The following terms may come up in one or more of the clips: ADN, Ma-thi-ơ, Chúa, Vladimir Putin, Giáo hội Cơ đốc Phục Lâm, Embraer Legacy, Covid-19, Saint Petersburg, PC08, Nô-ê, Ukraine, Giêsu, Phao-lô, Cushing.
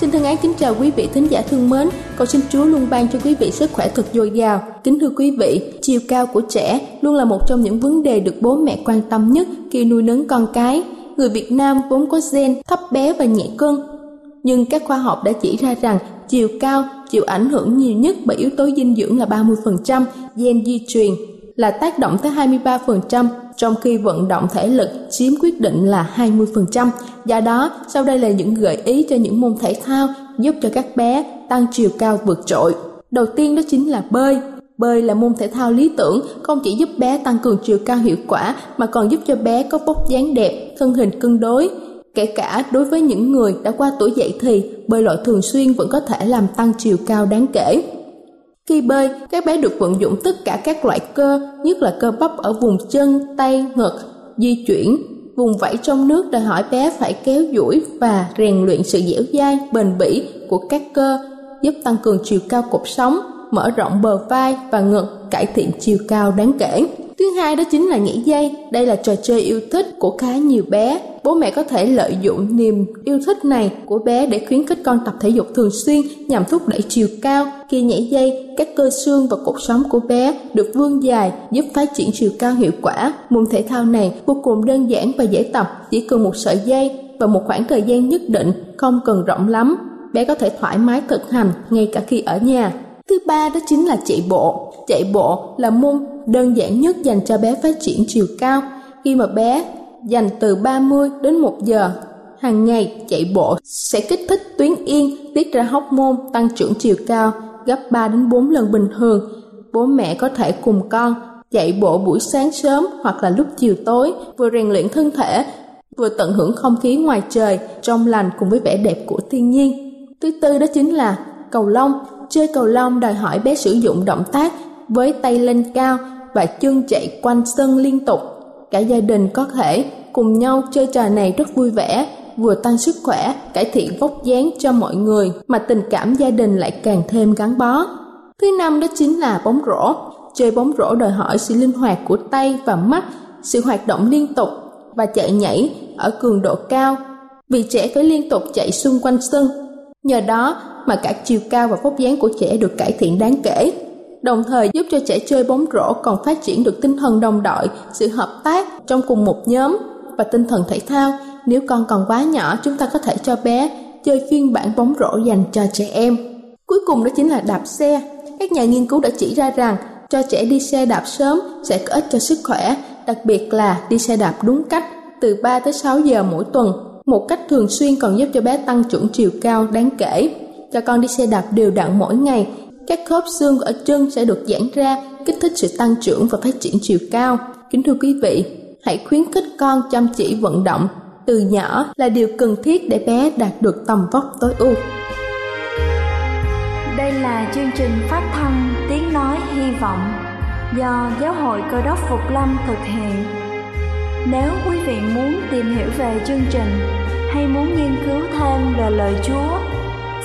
Xin thân ái kính chào quý vị thính giả thương mến. Cầu xin Chúa luôn ban cho quý vị sức khỏe thật dồi dào. Kính thưa quý vị, chiều cao của trẻ luôn là một trong những vấn đề được bố mẹ quan tâm nhất khi nuôi nấng con cái. Người Việt Nam vốn có gen thấp bé và nhẹ cân, nhưng các khoa học đã chỉ ra rằng chiều cao chịu ảnh hưởng nhiều nhất bởi yếu tố dinh dưỡng là 30%, gen di truyền là tác động tới 23%, trong khi vận động thể lực chiếm quyết định là 20%. Do đó, sau đây là những gợi ý cho những môn thể thao giúp cho các bé tăng chiều cao vượt trội. Đầu tiên đó chính là bơi. Bơi là môn thể thao lý tưởng, không chỉ giúp bé tăng cường chiều cao hiệu quả mà còn giúp cho bé có vóc dáng đẹp, thân hình cân đối. Kể cả đối với những người đã qua tuổi dậy thì, bơi lội thường xuyên vẫn có thể làm tăng chiều cao đáng kể. Khi bơi, các bé được vận dụng tất cả các loại cơ, nhất là cơ bắp ở vùng chân, tay, ngực, di chuyển. Vùng vẫy trong nước đòi hỏi bé phải kéo duỗi và rèn luyện sự dẻo dai, bền bỉ của các cơ, giúp tăng cường chiều cao cột sống, mở rộng bờ vai và ngực, cải thiện chiều cao đáng kể. Thứ hai đó chính là nhảy dây. Đây là trò chơi yêu thích của khá nhiều bé. Bố mẹ có thể lợi dụng niềm yêu thích này của bé để khuyến khích con tập thể dục thường xuyên nhằm thúc đẩy chiều cao. Khi nhảy dây, các cơ xương và cột sống của bé được vươn dài, giúp phát triển chiều cao hiệu quả. Môn thể thao này vô cùng đơn giản và dễ tập, chỉ cần một sợi dây và một khoảng thời gian nhất định, không cần rộng lắm. Bé có thể thoải mái thực hành ngay cả khi ở nhà. Thứ ba đó chính là chạy bộ. Chạy bộ là môn đơn giản nhất dành cho bé phát triển chiều cao. Khi mà bé dành từ 30 đến 1 giờ hàng ngày chạy bộ sẽ kích thích tuyến yên, tiết ra hormone tăng trưởng chiều cao gấp 3 đến 4 lần bình thường. Bố mẹ có thể cùng con chạy bộ buổi sáng sớm hoặc là lúc chiều tối, vừa rèn luyện thân thể, vừa tận hưởng không khí ngoài trời trong lành cùng với vẻ đẹp của thiên nhiên. Thứ tư đó chính là cầu lông. Chơi cầu lông đòi hỏi bé sử dụng động tác với tay lên cao và chân chạy quanh sân liên tục. Cả gia đình có thể cùng nhau chơi trò này rất vui vẻ, vừa tăng sức khỏe, cải thiện vóc dáng cho mọi người, mà tình cảm gia đình lại càng thêm gắn bó. Thứ năm đó chính là bóng rổ. Chơi bóng rổ đòi hỏi sự linh hoạt của tay và mắt, sự hoạt động liên tục và chạy nhảy ở cường độ cao, vì trẻ phải liên tục chạy xung quanh sân. Nhờ đó mà cả chiều cao và vóc dáng của trẻ được cải thiện đáng kể, đồng thời giúp cho trẻ chơi bóng rổ còn phát triển được tinh thần đồng đội, sự hợp tác trong cùng một nhóm và tinh thần thể thao. Nếu con còn quá nhỏ, chúng ta có thể cho bé chơi phiên bản bóng rổ dành cho trẻ em. Cuối cùng đó chính là đạp xe. Các nhà nghiên cứu đã chỉ ra rằng cho trẻ đi xe đạp sớm sẽ có ích cho sức khỏe, đặc biệt là đi xe đạp đúng cách từ 3 tới 6 giờ mỗi tuần, một cách thường xuyên còn giúp cho bé tăng trưởng chiều cao đáng kể. Cho con đi xe đạp đều đặn mỗi ngày, các khớp xương ở chân sẽ được giãn ra, kích thích sự tăng trưởng và phát triển chiều cao. Kính thưa quý vị, hãy khuyến khích con chăm chỉ vận động từ nhỏ là điều cần thiết để bé đạt được tầm vóc tối ưu. Đây là chương trình phát thanh Tiếng Nói Hy Vọng do Giáo hội Cơ đốc Phục Lâm thực hiện. Nếu quý vị muốn tìm hiểu về chương trình hay muốn nghiên cứu thêm về lời Chúa,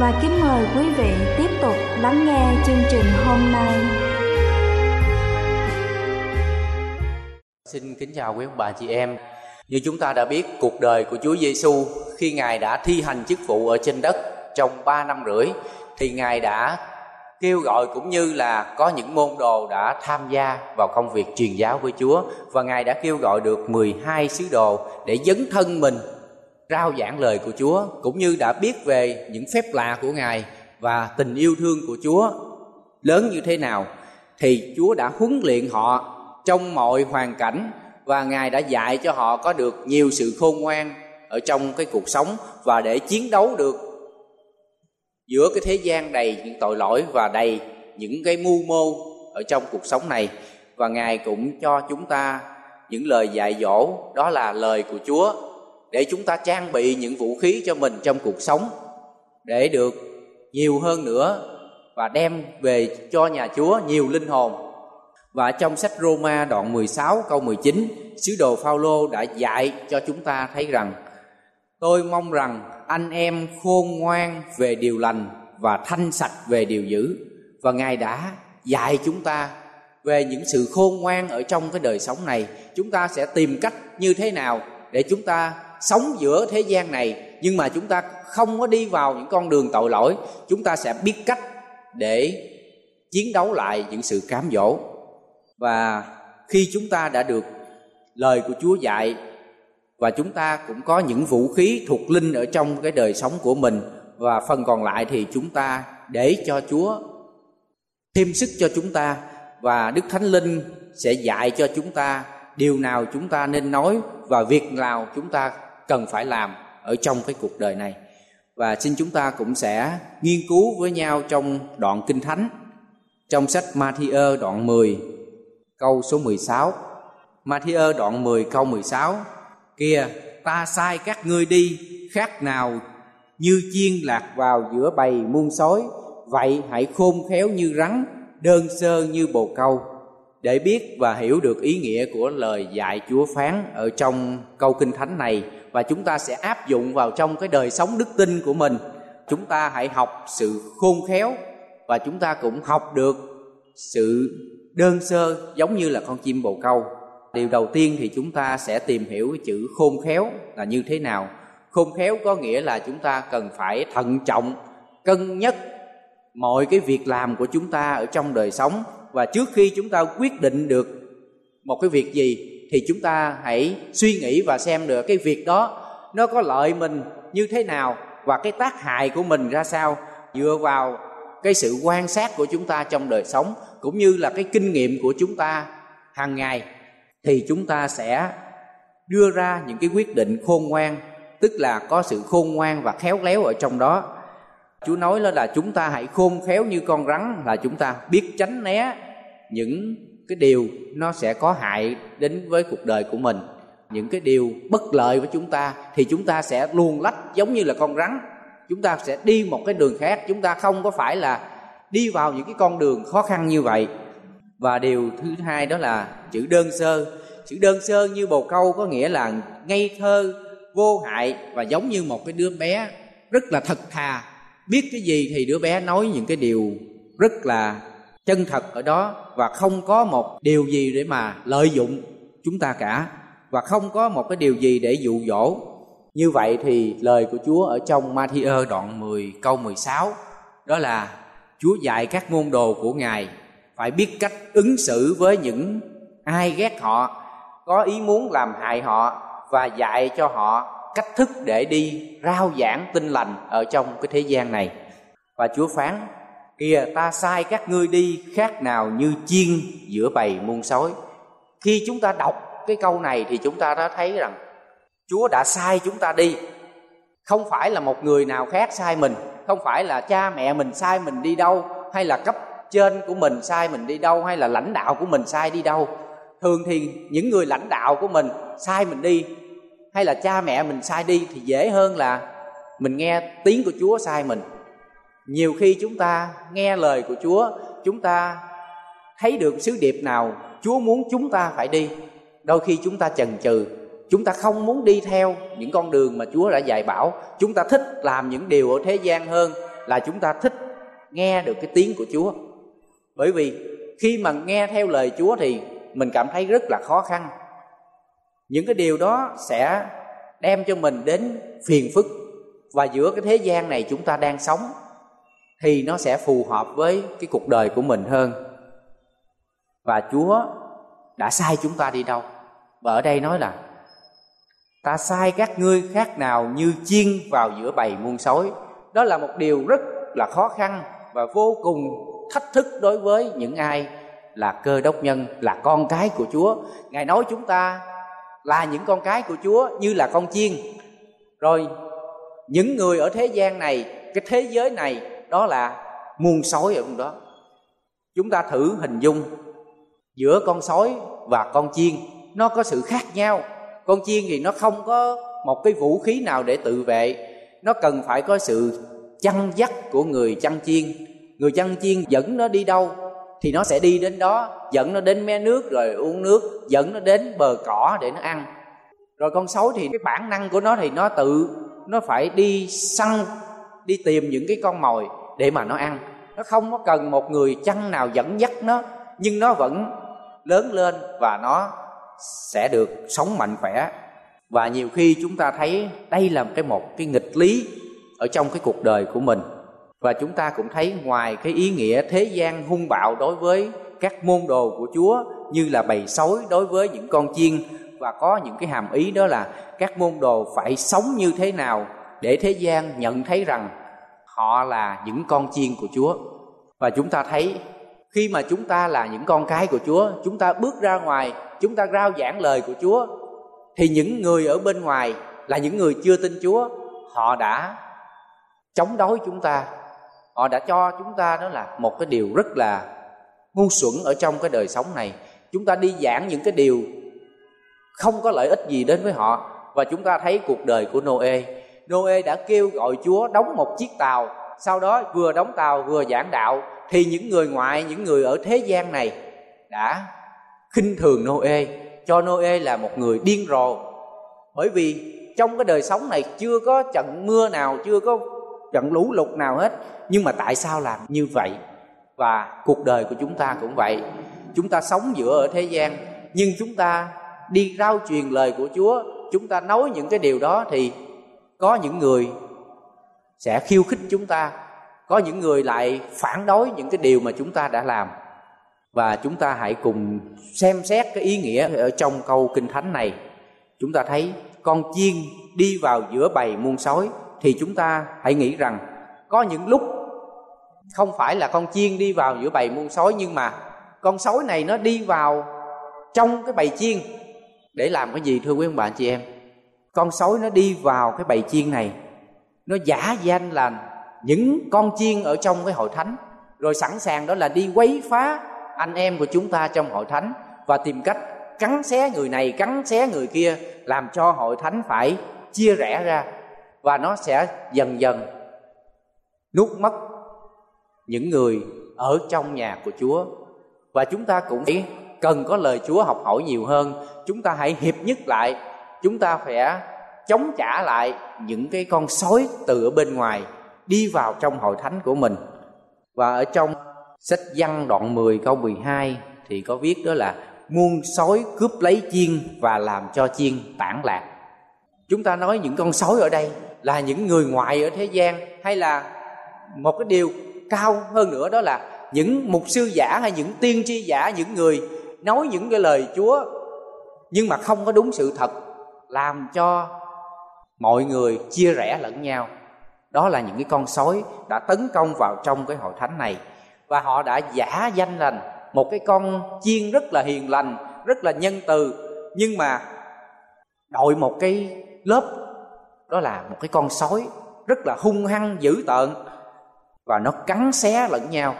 và kính mời quý vị tiếp tục lắng nghe chương trình hôm nay. Xin kính chào quý ông bà chị em. Như chúng ta đã biết, cuộc đời của Chúa Giêsu khi Ngài đã thi hành chức vụ ở trên đất trong 3 năm rưỡi thì Ngài đã kêu gọi cũng như là có những môn đồ đã tham gia vào công việc truyền giáo với Chúa, và Ngài đã kêu gọi được 12 sứ đồ để dấn thân mình rao giảng lời của Chúa, cũng như đã biết về những phép lạ của Ngài và tình yêu thương của Chúa lớn như thế nào. Thì Chúa đã huấn luyện họ trong mọi hoàn cảnh và Ngài đã dạy cho họ có được nhiều sự khôn ngoan ở trong cái cuộc sống, và để chiến đấu được giữa cái thế gian đầy những tội lỗi và đầy những cái mưu mô ở trong cuộc sống này. Và Ngài cũng cho chúng ta những lời dạy dỗ, đó là lời của Chúa, để chúng ta trang bị những vũ khí cho mình trong cuộc sống để được nhiều hơn nữa và đem về cho nhà Chúa nhiều linh hồn. Và trong sách Roma đoạn 16 câu 19, sứ đồ Phao-lô đã dạy cho chúng ta thấy rằng: tôi mong rằng anh em khôn ngoan về điều lành và thanh sạch về điều dữ. Và Ngài đã dạy chúng ta về những sự khôn ngoan ở trong cái đời sống này. Chúng ta sẽ tìm cách như thế nào để chúng ta sống giữa thế gian này nhưng mà chúng ta không có đi vào những con đường tội lỗi. Chúng ta sẽ biết cách để chiến đấu lại những sự cám dỗ. Và khi chúng ta đã được lời của Chúa dạy và chúng ta cũng có những vũ khí thuộc linh ở trong cái đời sống của mình, và phần còn lại thì chúng ta để cho Chúa thêm sức cho chúng ta, và Đức Thánh Linh sẽ dạy cho chúng ta điều nào chúng ta nên nói và việc nào chúng ta cần phải làm ở trong cái cuộc đời này. Và xin chúng ta cũng sẽ nghiên cứu với nhau trong đoạn Kinh Thánh trong sách Ma-thi-ơ đoạn 10 câu số 16. Ma-thi-ơ đoạn 10 câu 16: kìa, ta sai các ngươi đi khác nào như chiên lạc vào giữa bầy muôn sói, vậy hãy khôn khéo như rắn, đơn sơ như bồ câu. Để biết và hiểu được ý nghĩa của lời dạy Chúa phán ở trong câu Kinh Thánh này và chúng ta sẽ áp dụng vào trong cái đời sống đức tin của mình, chúng ta hãy học sự khôn khéo và chúng ta cũng học được sự đơn sơ giống như là con chim bồ câu. Điều đầu tiên thì chúng ta sẽ tìm hiểu cái chữ khôn khéo là như thế nào. Khôn khéo có nghĩa là chúng ta cần phải thận trọng, cân nhắc mọi cái việc làm của chúng ta ở trong đời sống. Và trước khi chúng ta quyết định được một cái việc gì thì chúng ta hãy suy nghĩ và xem được cái việc đó nó có lợi mình như thế nào và cái tác hại của mình ra sao, dựa vào cái sự quan sát của chúng ta trong đời sống cũng như là cái kinh nghiệm của chúng ta hàng ngày. Thì chúng ta sẽ đưa ra những cái quyết định khôn ngoan, tức là có sự khôn ngoan và khéo léo ở trong đó. Chúa nói là chúng ta hãy khôn khéo như con rắn, là chúng ta biết tránh né những cái điều nó sẽ có hại đến với cuộc đời của mình. Những cái điều bất lợi với chúng ta thì chúng ta sẽ luồn lách giống như là con rắn. Chúng ta sẽ đi một cái đường khác, chúng ta không có phải là đi vào những cái con đường khó khăn như vậy. Và điều thứ hai đó là chữ đơn sơ. Chữ đơn sơ như bồ câu có nghĩa là ngây thơ, vô hại và giống như một cái đứa bé rất là thật thà. Biết cái gì thì đứa bé nói những cái điều rất là chân thật ở đó, và không có một điều gì để mà lợi dụng chúng ta cả, và không có một cái điều gì để dụ dỗ. Như vậy thì lời của Chúa ở trong Ma-thi-ơ đoạn 10 câu 16 đó là Chúa dạy các môn đồ của Ngài phải biết cách ứng xử với những ai ghét họ, có ý muốn làm hại họ, và dạy cho họ cách thức để đi rao giảng tin lành ở trong cái thế gian này. Và Chúa phán Kìa, ta sai các ngươi đi khác nào như chiên giữa bầy muôn sói. Khi chúng ta đọc cái câu này thì chúng ta đã thấy rằng Chúa đã sai chúng ta đi. Không phải là một người nào khác sai mình, không phải là cha mẹ mình sai mình đi đâu, hay là cấp trên của mình sai mình đi đâu, hay là lãnh đạo của mình sai đi đâu. Thường thì những người lãnh đạo của mình sai mình đi, hay là cha mẹ mình sai đi thì dễ hơn là mình nghe tiếng của Chúa sai mình. Nhiều khi chúng ta nghe lời của Chúa, chúng ta thấy được sứ điệp nào Chúa muốn chúng ta phải đi. Đôi khi chúng ta chần chừ, chúng ta không muốn đi theo những con đường mà Chúa đã dạy bảo. Chúng ta thích làm những điều ở thế gian hơn là chúng ta thích nghe được cái tiếng của Chúa. Bởi vì khi mà nghe theo lời Chúa thì mình cảm thấy rất là khó khăn. Những cái điều đó sẽ đem cho mình đến phiền phức. Và giữa cái thế gian này chúng ta đang sống thì nó sẽ phù hợp với cái cuộc đời của mình hơn. Và Chúa đã sai chúng ta đi đâu? Và ở đây nói là ta sai các ngươi khác nào như chiên vào giữa bầy muôn sói. Đó là một điều rất là khó khăn và vô cùng thách thức đối với những ai là cơ đốc nhân, là con cái của Chúa. Ngài nói chúng ta là những con cái của Chúa như là con chiên. Rồi những người ở thế gian này, cái thế giới này, đó là muôn sói ở trong đó. Chúng ta thử hình dung giữa con sói và con chiên nó có sự khác nhau. Con chiên thì nó không có một cái vũ khí nào để tự vệ, nó cần phải có sự chăn dắt của người chăn chiên. Người chăn chiên dẫn nó đi đâu thì nó sẽ đi đến đó, dẫn nó đến mé nước rồi uống nước, dẫn nó đến bờ cỏ để nó ăn. Rồi con sói thì cái bản năng của nó thì nó phải đi săn, đi tìm những cái con mồi để mà nó ăn. Nó không có cần một người chăn nào dẫn dắt nó, nhưng nó vẫn lớn lên và nó sẽ được sống mạnh khỏe. Và nhiều khi chúng ta thấy đây là một cái nghịch lý ở trong cái cuộc đời của mình. Và chúng ta cũng thấy ngoài cái ý nghĩa thế gian hung bạo đối với các môn đồ của Chúa như là bầy sói đối với những con chiên, và có những cái hàm ý đó là các môn đồ phải sống như thế nào để thế gian nhận thấy rằng họ là những con chiên của Chúa. Và chúng ta thấy khi mà chúng ta là những con cái của Chúa, chúng ta bước ra ngoài, chúng ta rao giảng lời của Chúa, thì những người ở bên ngoài là những người chưa tin Chúa, họ đã chống đối chúng ta. Họ đã cho chúng ta đó là một cái điều rất là ngu xuẩn ở trong cái đời sống này. Chúng ta đi giảng những cái điều không có lợi ích gì đến với họ. Và chúng ta thấy cuộc đời của Nô-ê. Nô-ê đã kêu gọi Chúa đóng một chiếc tàu, sau đó vừa đóng tàu vừa giảng đạo, thì những người ngoại, những người ở thế gian này đã khinh thường Nô-ê, cho Nô-ê là một người điên rồ. Bởi vì trong cái đời sống này chưa có trận mưa nào, chưa có trận lũ lụt nào hết, nhưng mà tại sao làm như vậy? Và cuộc đời của chúng ta cũng vậy. Chúng ta sống giữa ở thế gian, nhưng chúng ta đi rao truyền lời của Chúa, chúng ta nói những cái điều đó thì có những người sẽ khiêu khích chúng ta, có những người lại phản đối những cái điều mà chúng ta đã làm. Và chúng ta hãy cùng xem xét cái ý nghĩa ở trong câu Kinh Thánh này. Chúng ta thấy con chiên đi vào giữa bầy muôn sói, thì chúng ta hãy nghĩ rằng có những lúc không phải là con chiên đi vào giữa bầy muôn sói, nhưng mà con sói này nó đi vào trong cái bầy chiên để làm cái gì thưa quý ông bà chị em? Con sói nó đi vào cái bầy chiên này, nó giả danh là những con chiên ở trong cái hội thánh, rồi sẵn sàng đó là đi quấy phá anh em của chúng ta trong hội thánh và tìm cách cắn xé người này, cắn xé người kia, làm cho hội thánh phải chia rẽ ra. Và nó sẽ dần dần nuốt mất những người ở trong nhà của Chúa. Và chúng ta cũng phải cần có lời Chúa học hỏi nhiều hơn. Chúng ta hãy hiệp nhất lại, chúng ta phải chống trả lại những cái con sói từ ở bên ngoài đi vào trong hội thánh của mình. Và ở trong sách Giăng đoạn 10 câu 12 thì có viết đó là muôn sói cướp lấy chiên và làm cho chiên tản lạc. Chúng ta nói những con sói ở đây là những người ngoại ở thế gian, hay là một cái điều cao hơn nữa đó là những mục sư giả hay những tiên tri giả, những người nói những cái lời Chúa nhưng mà không có đúng sự thật, làm cho mọi người chia rẽ lẫn nhau. Đó là những cái con sói đã tấn công vào trong cái hội thánh này, và họ đã giả danh lành một cái con chiên rất là hiền lành, rất là nhân từ, nhưng mà đội một cái lớp đó là một cái con sói rất là hung hăng dữ tợn, và nó cắn xé lẫn nhau.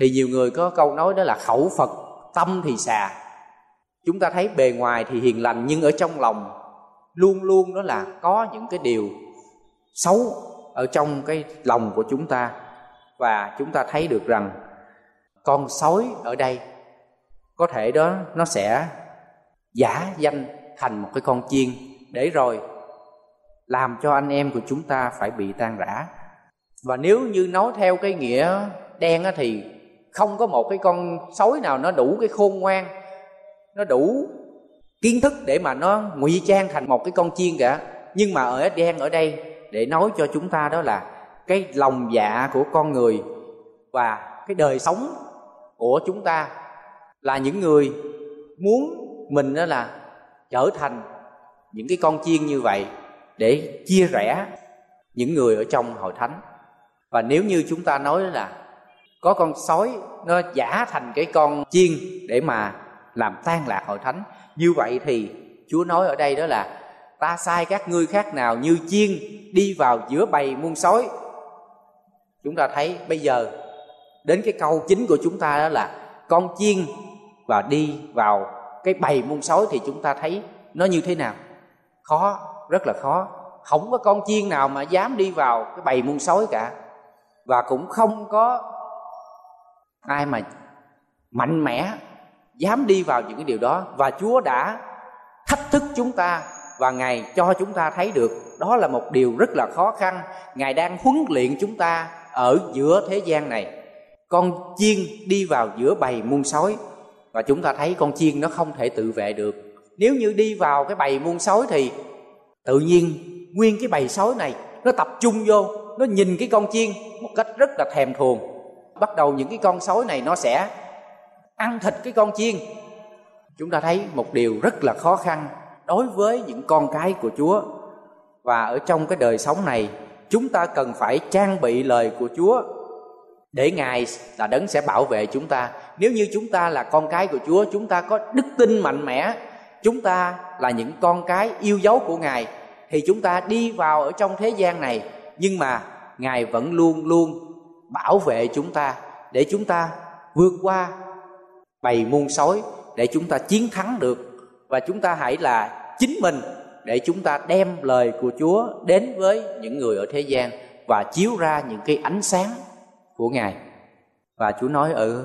Thì nhiều người có câu nói đó là khẩu Phật tâm thì xà. Chúng ta thấy bề ngoài thì hiền lành, nhưng ở trong lòng luôn luôn đó là có những cái điều xấu ở trong cái lòng của chúng ta. Và chúng ta thấy được rằng con sói ở đây có thể đó nó sẽ giả danh thành một cái con chiên, để rồi làm cho anh em của chúng ta phải bị tan rã. Và nếu như nói theo cái nghĩa đen thì không có một cái con sói nào nó đủ cái khôn ngoan, nó đủ kiến thức để mà nó ngụy trang thành một cái con chiên cả. Nhưng mà ở đen ở đây để nói cho chúng ta đó là cái lòng dạ của con người và cái đời sống của chúng ta là những người muốn mình đó là trở thành những cái con chiên như vậy để chia rẽ những người ở trong hội thánh. Và nếu như chúng ta nói là có con sói nó giả thành cái con chiên để mà làm tan lạc hội thánh, như vậy thì Chúa nói ở đây đó là ta sai các ngươi khác nào như chiên đi vào giữa bầy muôn sói. Chúng ta thấy bây giờ đến cái câu chính của chúng ta đó là con chiên và đi vào cái bầy muôn sói, thì chúng ta thấy nó như thế nào? Khó, rất là khó. Không có con chiên nào mà dám đi vào cái bầy muôn sói cả, và cũng không có ai mà mạnh mẽ dám đi vào những cái điều đó. Và Chúa đã thách thức chúng ta, và Ngài cho chúng ta thấy được đó là một điều rất là khó khăn. Ngài đang huấn luyện chúng ta ở giữa thế gian này. Con chiên đi vào giữa bầy muôn sói, và chúng ta thấy con chiên nó không thể tự vệ được. Nếu như đi vào cái bầy muôn sói thì tự nhiên nguyên cái bầy sói này nó tập trung vô, nó nhìn cái con chiên một cách rất là thèm thuồng. Bắt đầu những cái con sói này nó sẽ ăn thịt cái con chiên. Chúng ta thấy một điều rất là khó khăn đối với những con cái của Chúa. Và ở trong cái đời sống này, chúng ta cần phải trang bị lời của Chúa để Ngài là Đấng sẽ bảo vệ chúng ta. Nếu như chúng ta là con cái của Chúa, chúng ta có đức tin mạnh mẽ, chúng ta là những con cái yêu dấu của Ngài, thì chúng ta đi vào ở trong thế gian này, nhưng mà Ngài vẫn luôn luôn bảo vệ chúng ta để chúng ta vượt qua bầy muôn sói, để chúng ta chiến thắng được. Và chúng ta hãy là chính mình để chúng ta đem lời của Chúa đến với những người ở thế gian và chiếu ra những cái ánh sáng của Ngài. Và Chúa nói ở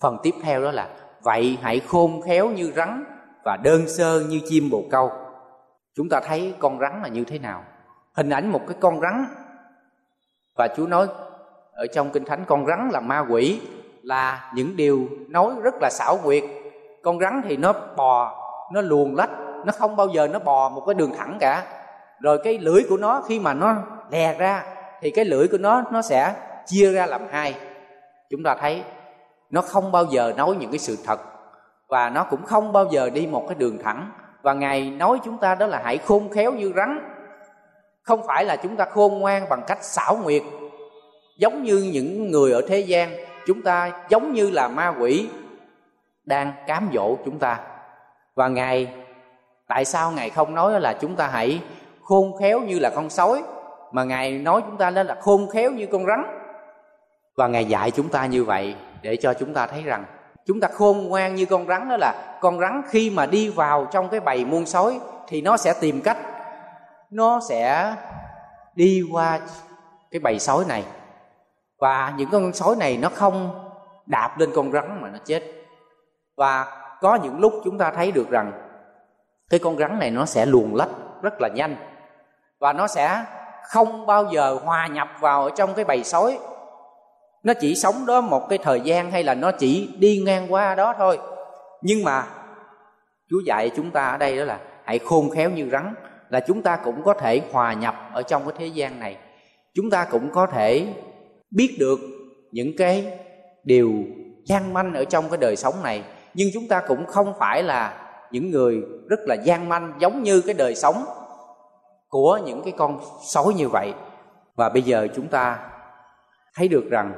phần tiếp theo đó là vậy hãy khôn khéo như rắn và đơn sơ như chim bồ câu. Chúng ta thấy con rắn là như thế nào? Hình ảnh một cái con rắn. Và Chúa nói ở trong Kinh Thánh con rắn là ma quỷ, là những điều nói rất là xảo quyệt. Con rắn thì nó bò, nó luồn lách, nó không bao giờ nó bò một cái đường thẳng cả. Rồi cái lưỡi của nó khi mà nó lè ra thì cái lưỡi của nó sẽ chia ra làm hai. Chúng ta thấy nó không bao giờ nói những cái sự thật, và nó cũng không bao giờ đi một cái đường thẳng. Và Ngài nói chúng ta đó là hãy khôn khéo như rắn. Không phải là chúng ta khôn ngoan bằng cách xảo quyệt giống như những người ở thế gian. Chúng ta giống như là ma quỷ đang cám dỗ chúng ta. Và Ngài, tại sao Ngài không nói là chúng ta hãy khôn khéo như là con sói, mà Ngài nói chúng ta là khôn khéo như con rắn? Và Ngài dạy chúng ta như vậy để cho chúng ta thấy rằng chúng ta khôn ngoan như con rắn. Đó là con rắn khi mà đi vào trong cái bầy muôn sói thì nó sẽ tìm cách, nó sẽ đi qua cái bầy sói này, và những con sói này nó không đạp lên con rắn mà nó chết. Và có những lúc chúng ta thấy được rằng cái con rắn này nó sẽ luồn lách rất là nhanh, và nó sẽ không bao giờ hòa nhập vào ở trong cái bầy sói. Nó chỉ sống đó một cái thời gian, hay là nó chỉ đi ngang qua đó thôi. Nhưng mà Chúa dạy chúng ta ở đây đó là hãy khôn khéo như rắn, là chúng ta cũng có thể hòa nhập ở trong cái thế gian này. Chúng ta cũng có thể biết được những cái điều gian manh ở trong cái đời sống này, nhưng chúng ta cũng không phải là những người rất là gian manh giống như cái đời sống của những cái con sói như vậy. Và bây giờ chúng ta thấy được rằng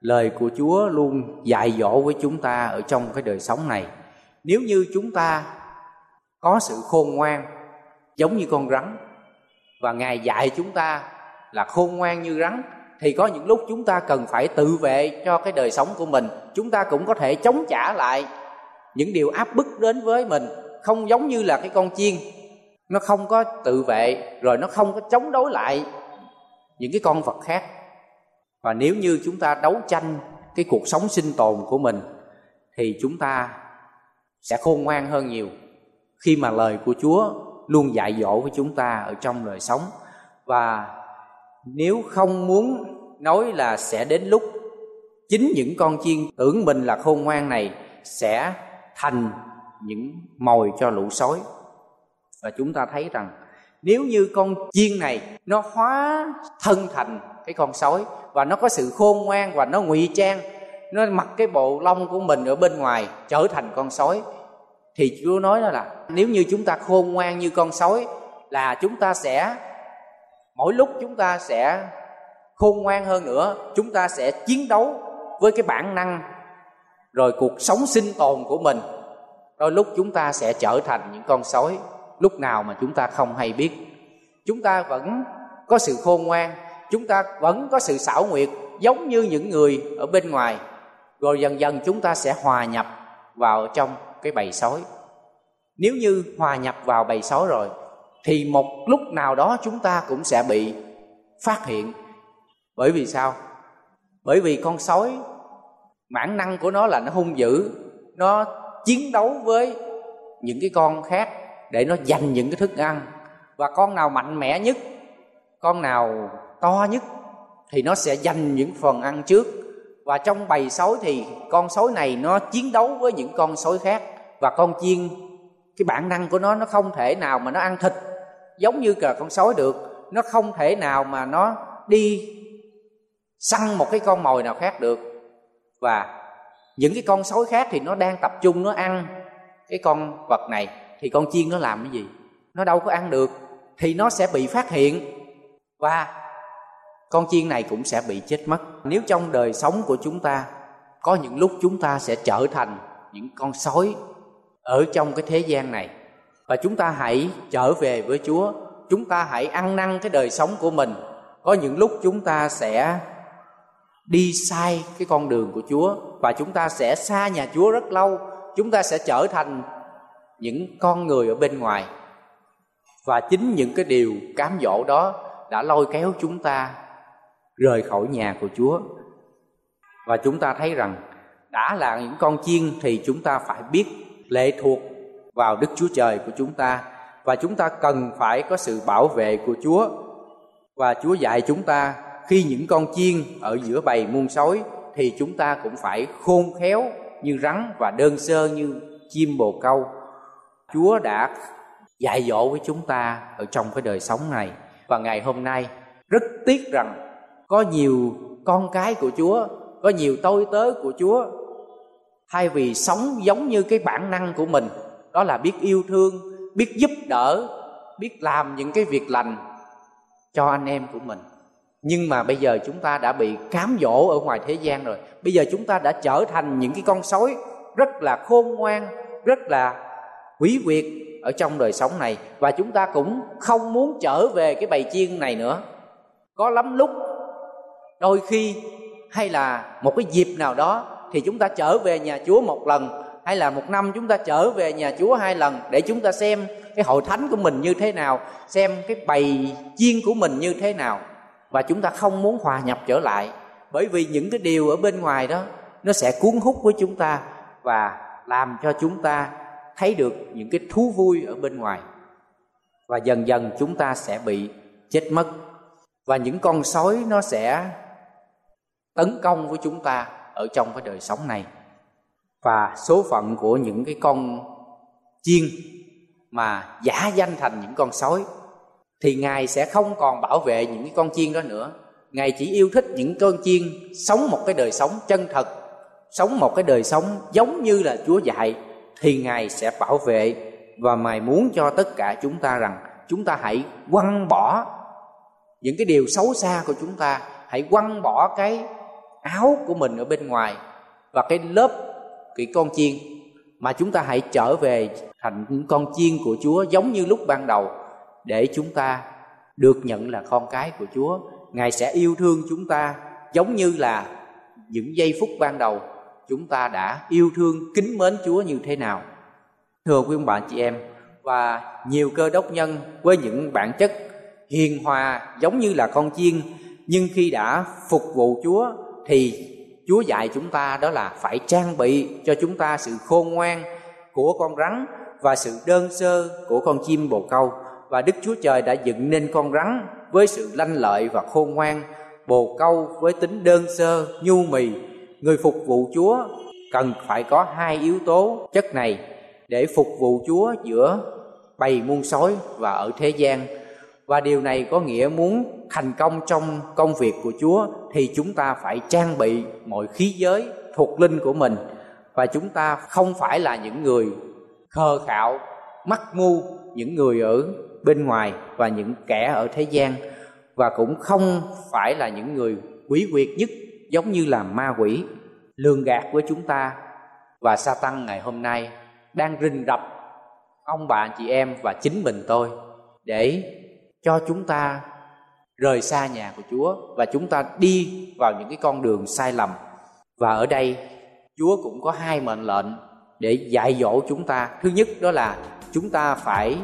lời của Chúa luôn dạy dỗ với chúng ta ở trong cái đời sống này. Nếu như chúng ta có sự khôn ngoan giống như con rắn, và Ngài dạy chúng ta là khôn ngoan như rắn, thì có những lúc chúng ta cần phải tự vệ cho cái đời sống của mình. Chúng ta cũng có thể chống trả lại những điều áp bức đến với mình. Không giống như là cái con chiên, nó không có tự vệ, rồi nó không có chống đối lại những cái con vật khác. Và nếu như chúng ta đấu tranh cái cuộc sống sinh tồn của mình, thì chúng ta sẽ khôn ngoan hơn nhiều, khi mà lời của Chúa luôn dạy dỗ với chúng ta ở trong đời sống. Và nếu không muốn nói là sẽ đến lúc chính những con chiên tưởng mình là khôn ngoan này sẽ thành những mồi cho lũ sói. Và chúng ta thấy rằng nếu như con chiên này nó hóa thân thành cái con sói, và nó có sự khôn ngoan và nó ngụy trang, nó mặc cái bộ lông của mình ở bên ngoài trở thành con sói, thì Chúa nói đó là nếu như chúng ta khôn ngoan như con sói là chúng ta sẽ, mỗi lúc chúng ta sẽ khôn ngoan hơn nữa, chúng ta sẽ chiến đấu với cái bản năng, rồi cuộc sống sinh tồn của mình. Đôi lúc chúng ta sẽ trở thành những con sói lúc nào mà chúng ta không hay biết. Chúng ta vẫn có sự khôn ngoan, chúng ta vẫn có sự xảo quyệt giống như những người ở bên ngoài, rồi dần dần chúng ta sẽ hòa nhập vào trong cái bầy sói. Nếu như hòa nhập vào bầy sói rồi, thì một lúc nào đó chúng ta cũng sẽ bị phát hiện. Bởi vì sao? Bởi vì con sói, bản năng của nó là nó hung dữ, nó chiến đấu với những cái con khác để nó giành những cái thức ăn. Và con nào mạnh mẽ nhất, con nào to nhất thì nó sẽ giành những phần ăn trước. Và trong bầy sói thì con sói này nó chiến đấu với những con sói khác. Và con chiên, cái bản năng của nó không thể nào mà nó ăn thịt giống như cả con sói được. Nó không thể nào mà nó đi săn một cái con mồi nào khác được. Và những cái con sói khác thì nó đang tập trung nó ăn cái con vật này, thì con chiên nó làm cái gì? Nó đâu có ăn được, thì nó sẽ bị phát hiện và con chiên này cũng sẽ bị chết mất. Nếu trong đời sống của chúng ta có những lúc chúng ta sẽ trở thành những con sói ở trong cái thế gian này, và chúng ta hãy trở về với Chúa, chúng ta hãy ăn năn cái đời sống của mình. Có những lúc chúng ta sẽ đi sai cái con đường của Chúa, và chúng ta sẽ xa nhà Chúa rất lâu, chúng ta sẽ trở thành những con người ở bên ngoài. Và chính những cái điều cám dỗ đó đã lôi kéo chúng ta rời khỏi nhà của Chúa. Và chúng ta thấy rằng đã là những con chiên thì chúng ta phải biết lệ thuộc vào Đức Chúa Trời của chúng ta, và chúng ta cần phải có sự bảo vệ của Chúa. Và Chúa dạy chúng ta khi những con chiên ở giữa bầy muôn sói thì chúng ta cũng phải khôn khéo như rắn và đơn sơ như chim bồ câu. Chúa đã dạy dỗ với chúng ta ở trong cái đời sống này. Và ngày hôm nay rất tiếc rằng có nhiều con cái của Chúa, có nhiều tôi tớ của Chúa, thay vì sống giống như cái bản năng của mình, đó là biết yêu thương, biết giúp đỡ, biết làm những cái việc lành cho anh em của mình. Nhưng mà bây giờ chúng ta đã bị cám dỗ ở ngoài thế gian rồi. Bây giờ chúng ta đã trở thành những cái con sói rất là khôn ngoan, rất là quỷ quyệt ở trong đời sống này. Và chúng ta cũng không muốn trở về cái bầy chiên này nữa. Có lắm lúc, đôi khi hay là một cái dịp nào đó thì chúng ta trở về nhà Chúa một lần, hay là một năm chúng ta trở về nhà Chúa 2 lần, để chúng ta xem cái hội thánh của mình như thế nào, xem cái bầy chiên của mình như thế nào. Và chúng ta không muốn hòa nhập trở lại, bởi vì những cái điều ở bên ngoài đó nó sẽ cuốn hút với chúng ta và làm cho chúng ta thấy được những cái thú vui ở bên ngoài, và dần dần chúng ta sẽ bị chết mất. Và những con sói nó sẽ tấn công với chúng ta ở trong cái đời sống này. Và số phận của những cái con chiên mà giả danh thành những con sói thì Ngài sẽ không còn bảo vệ những cái con chiên đó nữa. Ngài chỉ yêu thích những con chiên sống một cái đời sống chân thật, sống một cái đời sống giống như là Chúa dạy, thì Ngài sẽ bảo vệ. Và Ngài muốn cho tất cả chúng ta rằng chúng ta hãy quăng bỏ những cái điều xấu xa của chúng ta. Hãy quăng bỏ cái áo của mình ở bên ngoài và cái lớp cái con chiên, mà chúng ta hãy trở về thành con chiên của Chúa giống như lúc ban đầu, để chúng ta được nhận là con cái của Chúa. Ngài sẽ yêu thương chúng ta giống như là những giây phút ban đầu chúng ta đã yêu thương kính mến Chúa như thế nào. Thưa quý ông bà chị em, và nhiều cơ đốc nhân với những bản chất hiền hòa giống như là con chiên, nhưng khi đã phục vụ Chúa thì Chúa dạy chúng ta đó là phải trang bị cho chúng ta sự khôn ngoan của con rắn và sự đơn sơ của con chim bồ câu. Và Đức Chúa Trời đã dựng nên con rắn với sự lanh lợi và khôn ngoan, bồ câu với tính đơn sơ, nhu mì. Người phục vụ Chúa cần phải có hai yếu tố chất này để phục vụ Chúa giữa bầy muôn sói và ở thế gian. Và điều này có nghĩa muốn thành công trong công việc của Chúa thì chúng ta phải trang bị mọi khí giới thuộc linh của mình, và chúng ta không phải là những người khờ khạo, mắc mưu, những người ở bên ngoài và những kẻ ở thế gian, và cũng không phải là những người quỷ quyệt nhất giống như là ma quỷ lường gạt với chúng ta. Và Satan ngày hôm nay đang rình rập ông bà chị em và chính mình tôi để cho chúng ta rời xa nhà của Chúa và chúng ta đi vào những cái con đường sai lầm. Và ở đây Chúa cũng có hai mệnh lệnh để dạy dỗ chúng ta. Thứ nhất đó là chúng ta phải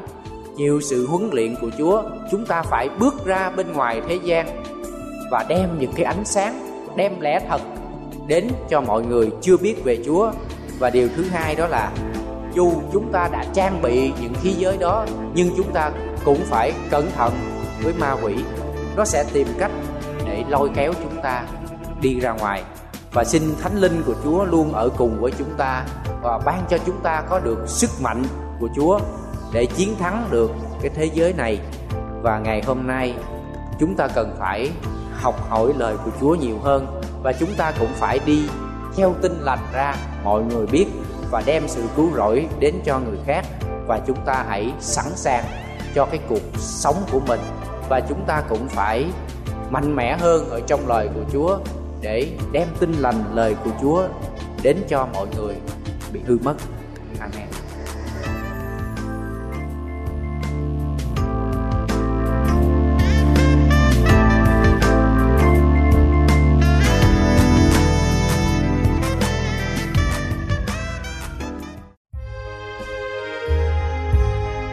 chịu sự huấn luyện của Chúa, chúng ta phải bước ra bên ngoài thế gian và đem những cái ánh sáng, đem lẽ thật đến cho mọi người chưa biết về Chúa. Và điều thứ hai đó là dù chúng ta đã trang bị những khí giới đó, nhưng chúng ta cũng phải cẩn thận với ma quỷ. Nó sẽ tìm cách để lôi kéo chúng ta đi ra ngoài. Và xin Thánh Linh của Chúa luôn ở cùng với chúng ta và ban cho chúng ta có được sức mạnh của Chúa để chiến thắng được cái thế giới này. Và ngày hôm nay chúng ta cần phải học hỏi lời của Chúa nhiều hơn, và chúng ta cũng phải đi theo tin lành ra mọi người biết và đem sự cứu rỗi đến cho người khác. Và chúng ta hãy sẵn sàng cho cái cuộc sống của mình, và chúng ta cũng phải mạnh mẽ hơn ở trong lời của Chúa để đem tin lành lời của Chúa đến cho mọi người bị hư mất. Amen.